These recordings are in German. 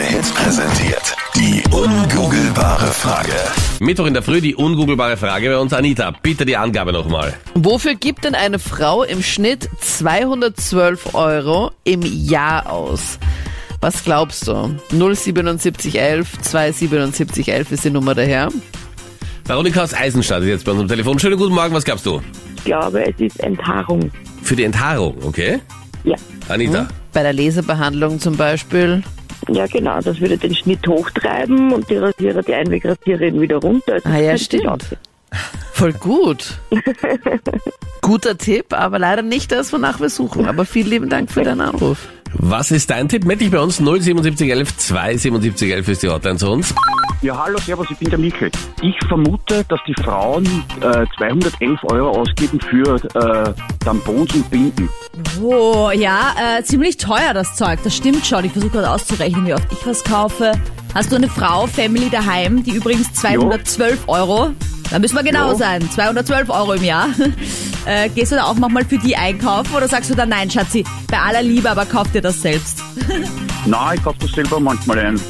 Hits präsentiert. Die ungoogelbare Frage. Mittwoch in der Früh die ungoogelbare Frage bei uns. Anita, bitte die Angabe nochmal. Wofür gibt denn eine Frau im Schnitt 212 € im Jahr aus? Was glaubst du? 07711, 27711 ist die Nummer daher. Veronika aus Eisenstadt ist jetzt bei uns am Telefon. Schönen guten Morgen, was glaubst du? Ich glaube, es ist Enthaarung. Für die Enthaarung, okay. Ja. Anita? Bei der Laserbehandlung zum Beispiel? Ja, genau, das würde den Schnitt hochtreiben und die Rasierer, die Einwegrasiererin wieder runter. Ah ja, stimmt. Voll gut. Guter Tipp, aber leider nicht das, wonach wir suchen. Aber vielen lieben Dank für deinen Anruf. Was ist dein Tipp? Meld dich bei uns 07711 27711 ist die Hotline zu uns. Ja, hallo, servus, ich bin der Michael. Ich vermute, dass die Frauen 211 € ausgeben für Tampons und Binden. Oh, ja, ziemlich teuer das Zeug, das stimmt schon. Ich versuche gerade auszurechnen, wie oft ich was kaufe. Hast du eine Frau, Family daheim, die übrigens 212 €, da müssen wir genau sein, 212 € im Jahr. Gehst du da auch nochmal für die einkaufen oder sagst du dann, nein, Schatzi, bei aller Liebe, aber kauf dir das selbst? Nein, ich kaufe das selber manchmal ein.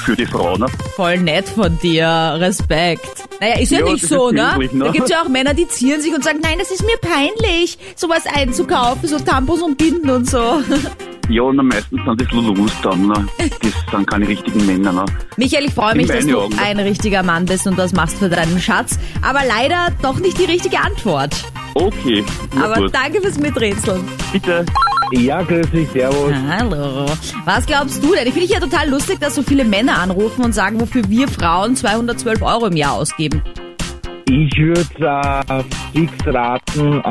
Für die Frau, ne? Voll nett von dir, Respekt. Naja, ist ja nicht so, ne? Üblich, ne? Da gibt's ja auch Männer, die zieren sich und sagen, nein, das ist mir peinlich, sowas einzukaufen, so Tampons und Binden und so. Ja, und meistens sind das Lulus dann, ne? Das sind keine richtigen Männer, ne? Michael, ich freue mich, dass du ein richtiger Mann bist und das machst für deinen Schatz, aber leider doch nicht die richtige Antwort. Okay. Aber gut. Danke fürs Miträtseln. Bitte. Ja, grüß dich, servus. Hallo. Was glaubst du denn? Ich finde es ja total lustig, dass so viele Männer anrufen und sagen, wofür wir Frauen 212 € im Jahr ausgeben. Ich würde fix raten,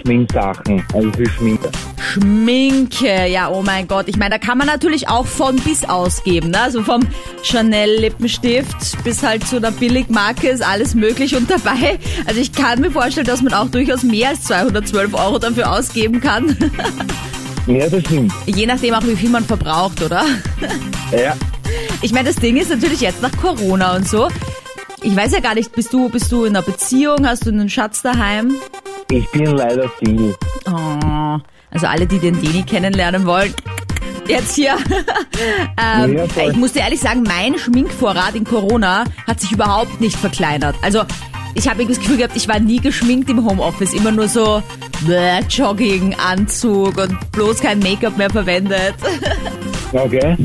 Schminksachen, also für Schminke. Schminke, ja, oh mein Gott. Ich meine, da kann man natürlich auch von bis ausgeben, ne? Also vom Chanel-Lippenstift bis halt zu einer Billigmarke ist alles möglich und dabei. Also ich kann mir vorstellen, dass man auch durchaus mehr als 212 € dafür ausgeben kann. Ja, das stimmt. Je nachdem auch, wie viel man verbraucht, oder? Ja. Ich meine, das Ding ist natürlich jetzt nach Corona und so. Ich weiß ja gar nicht, bist du in einer Beziehung? Hast du einen Schatz daheim? Ich bin leider Single. Oh, also alle, die den Deni kennenlernen wollen, jetzt hier. Ich muss dir ehrlich sagen, mein Schminkvorrat in Corona hat sich überhaupt nicht verkleinert. Also ich habe irgendwie das Gefühl gehabt, ich war nie geschminkt im Homeoffice. Immer nur so Jogging, Anzug und bloß kein Make-up mehr verwendet. Okay.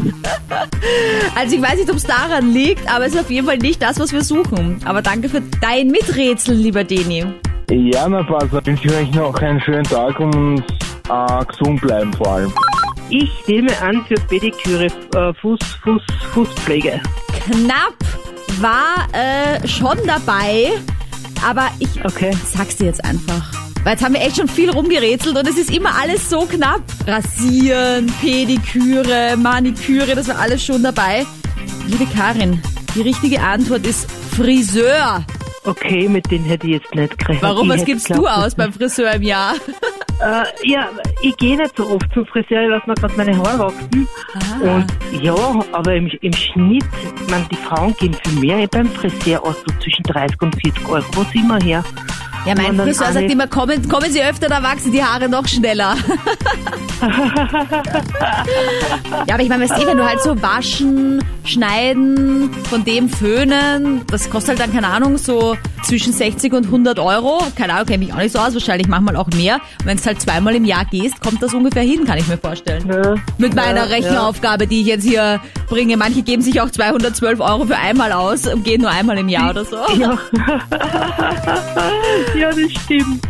Also ich weiß nicht, ob es daran liegt, aber es ist auf jeden Fall nicht das, was wir suchen. Aber danke für dein Miträtsel, lieber Deni. Ja, mein Vater, ich wünsche euch noch einen schönen Tag und gesund bleiben vor allem. Ich nehme an für Pediküre, Fußpflege. Knapp war schon dabei, aber ich sag's dir jetzt einfach. Weil jetzt haben wir echt schon viel rumgerätselt und es ist immer alles so knapp. Rasieren, Pediküre, Maniküre, das war alles schon dabei. Liebe Karin, die richtige Antwort ist Friseur. Okay, mit denen hätte ich jetzt nicht gerechnet. Warum, was gibst du aus beim Friseur im Jahr? Ja, ich gehe nicht so oft zum Friseur, ich lasse mir gerade meine Haare wachsen. Ah. Und ja, aber im Schnitt, ich meine, die Frauen gehen viel mehr beim Friseur aus, so zwischen 30 und 40 €. Wo sind wir her? Ja, mein Friseur sagt immer, kommen Sie öfter, da wachsen die Haare noch schneller. Ja, aber ich meine, wenn du halt so waschen, schneiden, von dem föhnen, das kostet halt dann, keine Ahnung, so zwischen 60 und 100 €. Keine Ahnung, kenne mich auch nicht so aus, wahrscheinlich manchmal auch mehr. Und wenn es halt zweimal im Jahr gehst, kommt das ungefähr hin, kann ich mir vorstellen. Ja, mit meiner Rechenaufgabe, die ich jetzt hier bringe. Manche geben sich auch 212 € für einmal aus und gehen nur einmal im Jahr oder so. Ja. Ja, das stimmt.